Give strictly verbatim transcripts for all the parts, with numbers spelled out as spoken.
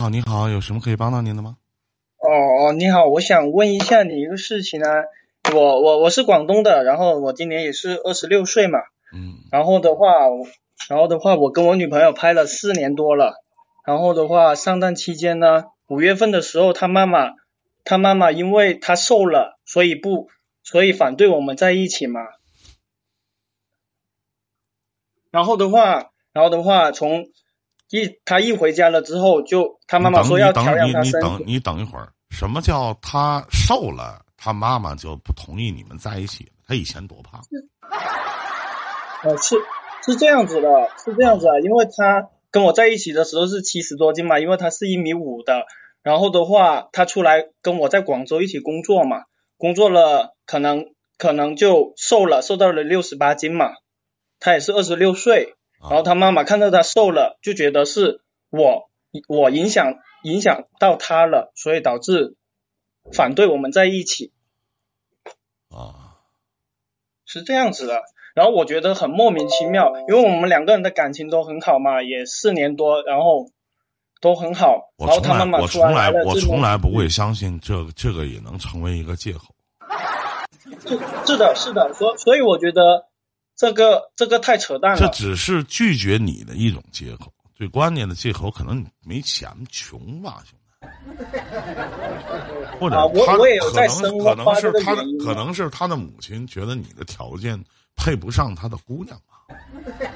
好，你好，有什么可以帮到您的吗？哦哦，你好，我想问一下你一个事情啊，我我我是广东的，然后我今年也是二十六岁嘛，嗯，然后的话，然后的话，我跟我女朋友拍了四年多了，然后的话，上段期间呢，五月份的时候，她妈妈，她妈妈因为她瘦了，所以不，所以反对我们在一起嘛，然后的话，然后的话，从一她一回家了之后，就她妈妈说要调养她身体，你等你等一会儿，什么叫她瘦了？他妈妈就不同意你们在一起了。他以前多胖？呃，是是这样子的，是这样子啊，因为他跟我在一起的时候是七十多斤嘛，因为他是一米五的。然后的话，他出来跟我在广州一起工作嘛，工作了可能可能就瘦了，瘦到了六十八斤嘛。他也是二十六岁，然后他妈妈看到他瘦了，就觉得是我我影响影响到他了，所以导致。反对我们在一起啊，是这样子的。然后我觉得很莫名其妙，因为我们两个人的感情都很好嘛，也四年多，然后都很好。我从来然后他妈妈出来了，我从来我从来不会相信这这个也能成为一个借口。是是的，是的，所所以我觉得这个这个太扯淡了。这只是拒绝你的一种借口，最关键的借口可能你没钱，穷吧，兄弟。或者他可能是他的，可能是他的母亲觉得你的条件配不上他的姑娘吧。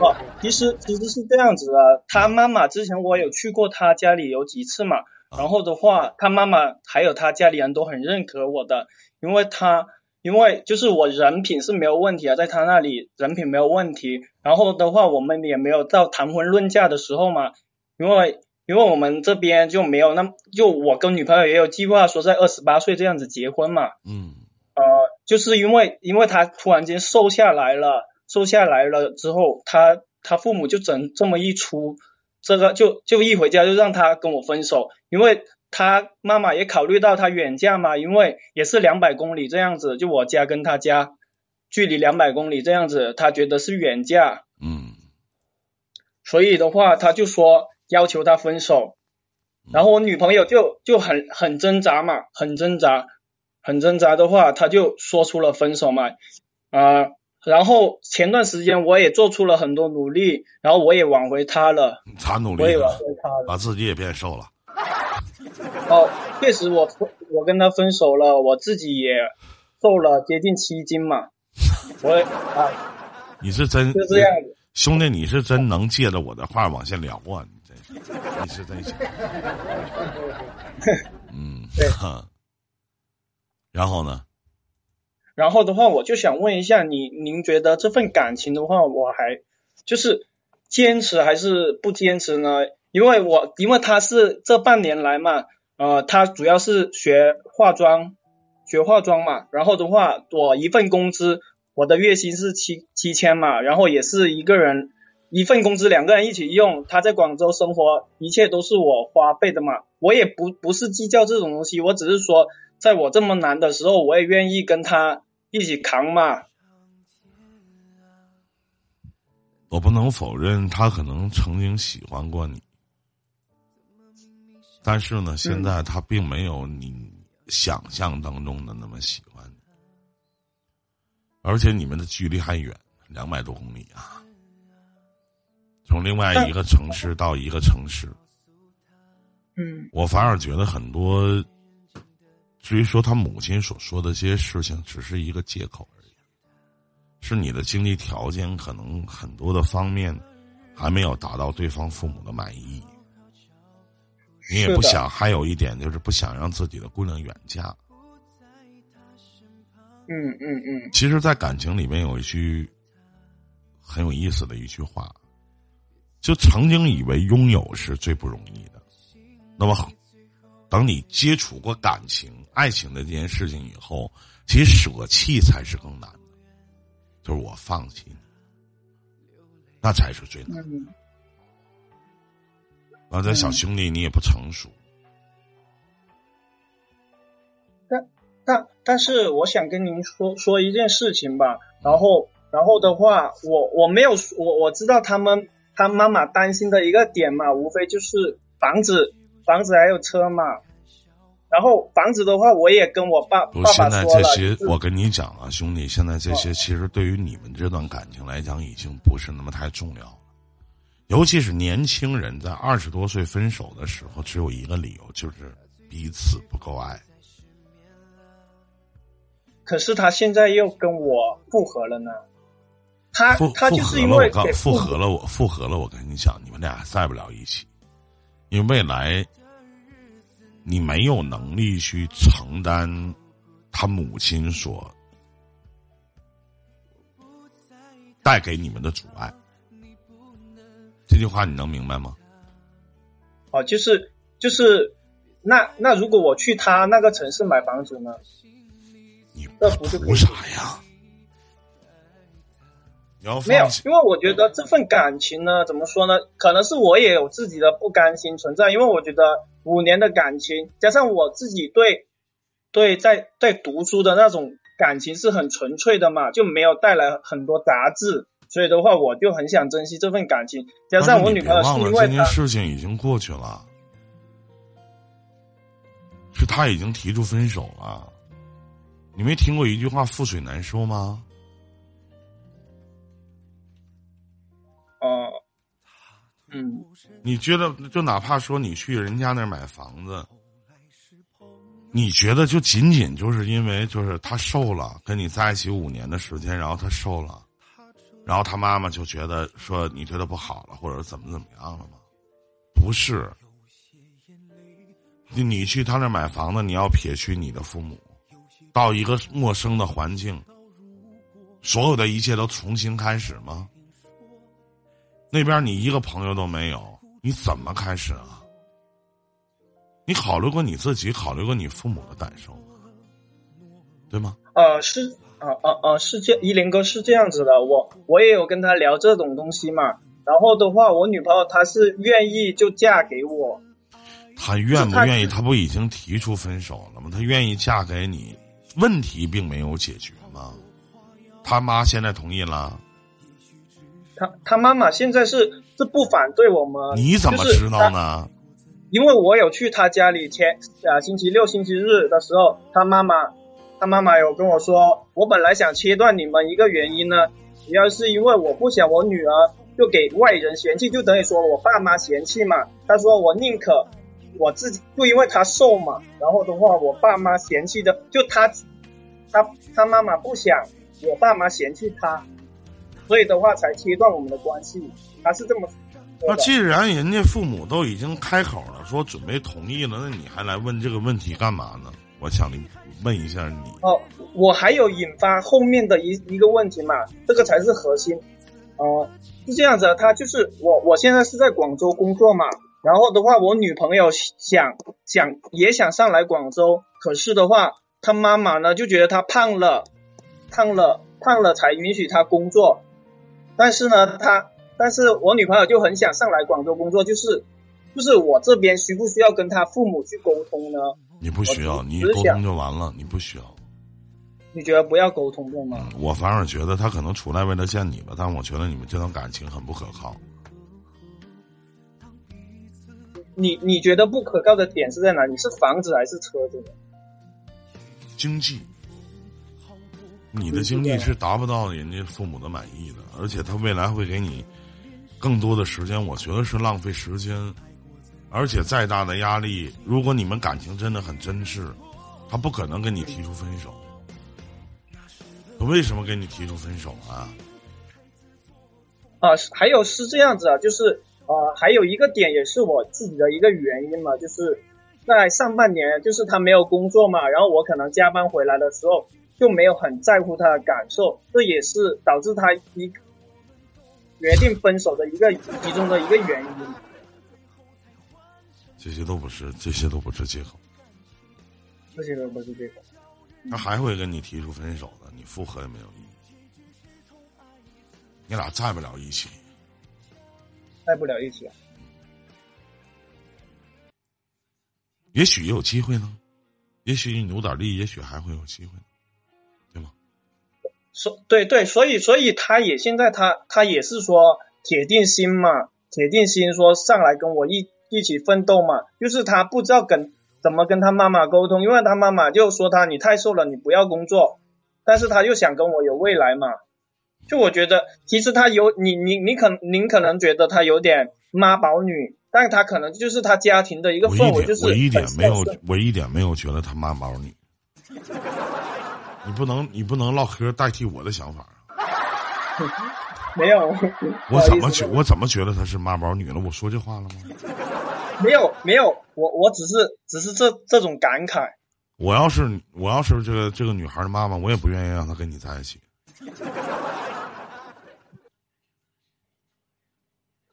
哦，其实其实是这样子的，他妈妈之前我有去过他家里有几次嘛，然后的话，他妈妈还有他家里人都很认可我的，因为他因为就是我人品是没有问题啊，在他那里人品没有问题，然后的话我们也没有到谈婚论嫁的时候嘛，因为。因为我们这边就没有，那就我跟女朋友也有计划说在二十八岁这样子结婚嘛。嗯，呃，就是因为因为他突然间瘦下来了，瘦下来了之后，他他父母就整这么一出，这个就就一回家就让他跟我分手，因为他妈妈也考虑到他远嫁嘛，因为也是两百公里这样子，就我家跟他家距离两百公里这样子，他觉得是远嫁。嗯，所以的话，他就说。要求他分手，然后我女朋友就就很很挣扎嘛，很挣扎，很挣扎的话，她就说出了分手嘛，啊、呃，然后前段时间我也做出了很多努力，然后我也挽回她了，咋努力？我也挽回她了，把自己也变瘦了。哦，确实我我跟她分手了，我自己也瘦了接近七斤嘛，我啊，你是真就这样子。兄弟，你是真能借着我的话往下聊啊！你真是，你是真行。嗯，对。然后呢？然后的话，我就想问一下你，您觉得这份感情的话，我还就是坚持还是不坚持呢？因为我因为他是这半年来嘛，呃，他主要是学化妆，学化妆嘛。然后的话，我一份工资。我的月薪是七七千嘛，然后也是一个人一份工资，两个人一起用。他在广州生活，一切都是我花费的嘛。我也不不是计较这种东西，我只是说，在我这么难的时候，我也愿意跟他一起扛嘛。我不能否认，他可能曾经喜欢过你，但是呢，现在他并没有你想象当中的那么喜欢你。而且你们的距离还远，两百多公里啊！从另外一个城市到一个城市，嗯，我反而觉得很多，至于说他母亲所说的这些事情，只是一个借口而已。是你的经济条件可能很多的方面还没有达到对方父母的满意，你也不想。还有一点就是不想让自己的姑娘远嫁。嗯嗯嗯，其实，在感情里面有一句很有意思的一句话，就曾经以为拥有是最不容易的。那么，等你接触过感情、爱情的这件事情以后，其实舍弃才是更难的，就是我放弃你，那才是最难的。嗯、然后，这小兄弟你也不成熟。嗯但但是我想跟您说说一件事情吧，然后然后的话，我我没有我我知道他们他妈妈担心的一个点嘛，无非就是房子房子还有车嘛。然后房子的话我也跟我爸爸爸说了，现在这些我跟你讲啊兄弟，现在这些其实对于你们这段感情来讲已经不是那么太重要了，尤其是年轻人在二十多岁分手的时候只有一个理由，就是彼此不够爱。可是他现在又跟我复合了呢，他他就是因为复合了我复合了我跟你讲，你们俩在不了一起，因为未来你没有能力去承担他母亲所带给你们的阻碍。这句话你能明白吗？哦，就是就是那那如果我去他那个城市买房子呢？你图啥呀？没有，因为我觉得这份感情呢，怎么说呢？可能是我也有自己的不甘心存在，因为我觉得五年的感情，加上我自己对对在在读书的那种感情是很纯粹的嘛，就没有带来很多杂质，所以的话，我就很想珍惜这份感情。加上我女朋友是因为她，这件事情已经过去了，是她已经提出分手了。你没听过一句话“覆水难收”吗？嗯，你觉得就哪怕说你去人家那儿买房子，你觉得就仅仅就是因为就是他瘦了，跟你在一起五年的时间，然后他瘦了，然后他妈妈就觉得说你对他不好了，或者怎么怎么样了吗？不是，你去他那儿买房子，你要撇去你的父母，到一个陌生的环境，所有的一切都重新开始吗？那边你一个朋友都没有，你怎么开始啊？你考虑过你自己，考虑过你父母的感受吗？对吗？呃，是，呃呃呃，是这依林哥是这样子的，我我也有跟他聊这种东西嘛。然后的话，我女朋友她是愿意就嫁给我。她愿不愿意？她不已经提出分手了吗？她愿意嫁给你，问题并没有解决吗？她妈现在同意了。他他妈妈现在是是不反对我们，你怎么知道呢？就是、因为我有去他家里前啊星期六星期日的时候，他妈妈他妈妈有跟我说，我本来想切断你们一个原因呢，主要是因为我不想我女儿就给外人嫌弃，就等于说我爸妈嫌弃嘛。他说我宁可我自己，就因为他瘦嘛，然后的话我爸妈嫌弃的，就他他他妈妈不想我爸妈嫌弃他。所以的话才切断我们的关系，他是这么说的。那既然人家父母都已经开口了，说准备同意了，那你还来问这个问题干嘛呢？我想问一下你。哦，我还有引发后面的一一个问题嘛，这个才是核心。哦、呃，是这样子，他就是我，我现在是在广州工作嘛，然后的话，我女朋友想想也想上来广州，可是的话，她妈妈呢就觉得她胖了，胖了，胖了才允许她工作。但是呢，他，但是我女朋友就很想上来广州工作，就是，就是我这边需不需要跟他父母去沟通呢？你不需要，你沟通就完了，你不需要。你觉得不要沟通对吗？嗯、我反而觉得他可能出来为了见你吧，但我觉得你们这段感情很不可靠。你你觉得不可靠的点是在哪里？是房子还是车子？经济。你的经济是达不到人家父母的满意的，而且他未来会给你更多的时间，我觉得是浪费时间。而且再大的压力，如果你们感情真的很真挚，他不可能跟你提出分手。他为什么跟你提出分手啊？啊，还有是这样子啊，就是呃，还有一个点也是我自己的一个原因嘛，就是在上半年，就是他没有工作嘛，然后我可能加班回来的时候。就没有很在乎他的感受，这也是导致他一决定分手的一个其中的一个原因。这些都不是，这些都不是借口。这些都不是借口。他还会跟你提出分手的，你复合也没有意义。你俩在不了一起。在不了一起、啊。也许有机会呢，也许你努点力，也许还会有机会。对对，所以所以他也现在他他也是说铁定心嘛，铁定心说上来跟我一一起奋斗嘛。就是他不知道跟怎么跟他妈妈沟通，因为他妈妈就说他你太瘦了，你不要工作，但是他又想跟我有未来嘛。就我觉得其实他有你你你可您可能觉得他有点妈宝女，但他可能就是他家庭的一个氛围，就是我一点没有我一点没有觉得他妈宝女。你不能你不能唠嗑代替我的想法啊。没有，我怎么觉我怎么觉得她是妈宝女了？我说这话了吗？没有，没有，我我只是只是这这种感慨。我要是我要是这个这个女孩的妈妈，我也不愿意让她跟你在一起。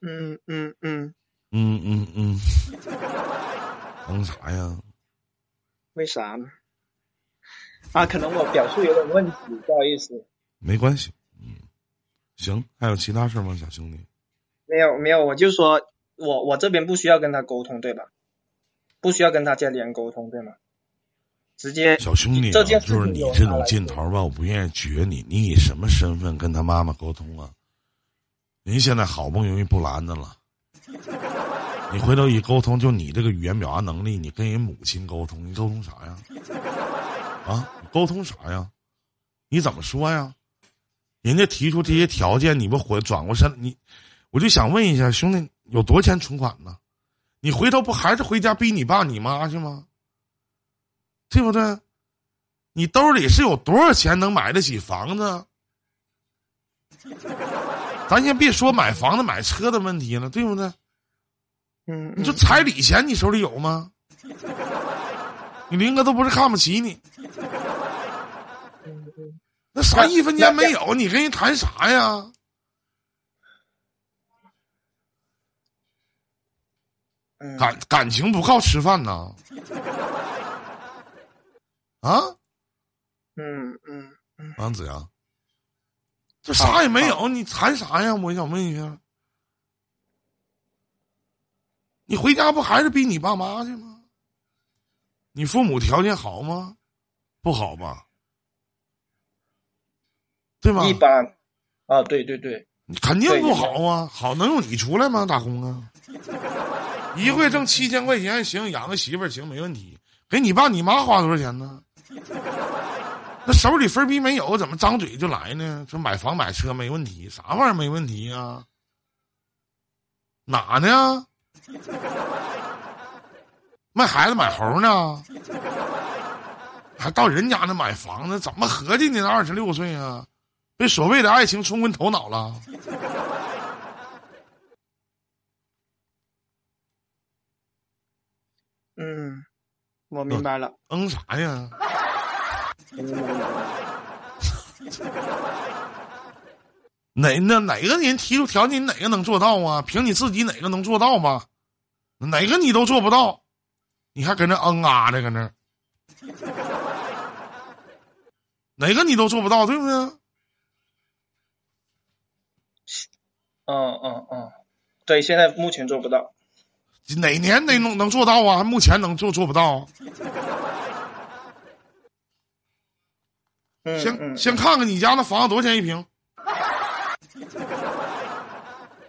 嗯嗯嗯嗯嗯嗯，嗯啥呀？为啥呢？啊，可能我表述有点问题，不好意思。没关系。行，还有其他事吗，小兄弟？没有，没有，我就说，我我这边不需要跟他沟通，对吧？不需要跟他家里人沟通，对吗？直接小兄弟、啊，这件事就是你这种劲头吧，我不愿意绝你。你以什么身份跟他妈妈沟通啊？您现在好不容易不拦着了，你回头一沟通，就你这个语言表达能力，你跟人母亲沟通，你沟通啥呀？啊，你沟通啥呀？你怎么说呀？人家提出这些条件，你不回转过身，你我就想问一下，兄弟有多少钱存款呢？你回头不还是回家逼你爸你妈去吗？对不对？你兜里是有多少钱能买得起房子？咱先别说买房子买车的问题了，对不对？嗯，你就彩礼钱你手里有吗？你林哥都不是看不起你。那啥一分钱没有，你跟人谈啥呀？感感情不靠吃饭呐？啊？嗯嗯嗯。王子阳，这啥也没有，你谈啥呀？我想问一下，你回家不还是逼你爸妈去吗？你父母条件好吗？不好吧？对吧？一般，啊，对对对，你肯定不好啊！好能用你出来吗？打工啊，一个月挣七千块钱行，养个媳妇儿行，没问题。给你爸你妈花多少钱呢？那手里分逼没有，怎么张嘴就来呢？说买房买车没问题，啥玩意儿没问题啊？哪呢？卖孩子买猴呢？还到人家那买房子，怎么合计你那二十六岁啊？被所谓的爱情冲昏头脑了，嗯，我明白了。嗯，啥呀？哪那哪个人提出条件，哪个能做到啊？凭你自己哪个能做到吗？哪个你都做不到，你还跟那嗯啊的跟那，哪个你都做不到，对不对？嗯嗯嗯，对，现在目前做不到。哪年得能能做到啊？目前能做做不到。嗯、先、嗯、先看看你家那房子多少钱一平，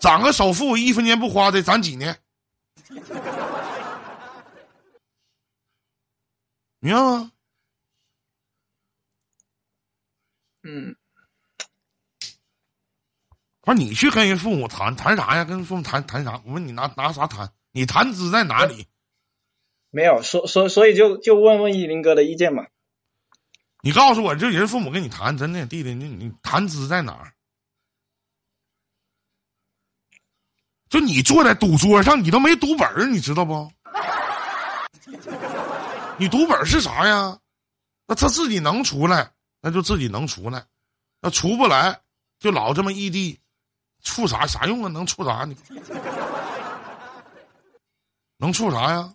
涨个首付一分钱不花得攒几年？明白吗？嗯。不是你去跟人父母谈谈啥呀？跟父母谈谈啥？我问你拿拿啥谈？你谈资在哪里？没有，所所所以就就问问依林哥的意见嘛。你告诉我，这人父母跟你谈，真的弟弟，你你谈资在哪儿？就你坐在赌桌上，你都没赌本，你知道不？你赌本是啥呀？那他自己能出来，那就自己能出来；那出不来，就老这么异地。处啥啥用啊？能处啥你？能处啥呀？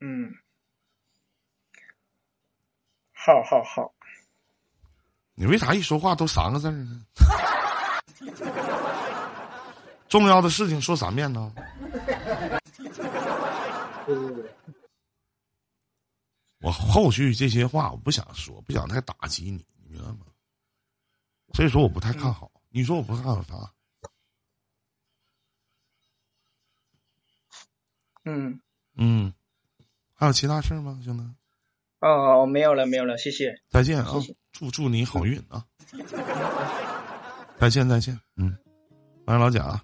嗯，好好好。你为啥一说话都三个字呢？重要的事情说三遍呢？我后续这些话我不想说，不想太打击你，你明白吗？所以说我不太看好，你说我不看好他，嗯嗯，还有其他事吗，兄弟？哦，没有了，没有了，谢谢。再见啊，谢谢，祝祝你好运啊！再见，再见。嗯，欢迎老贾。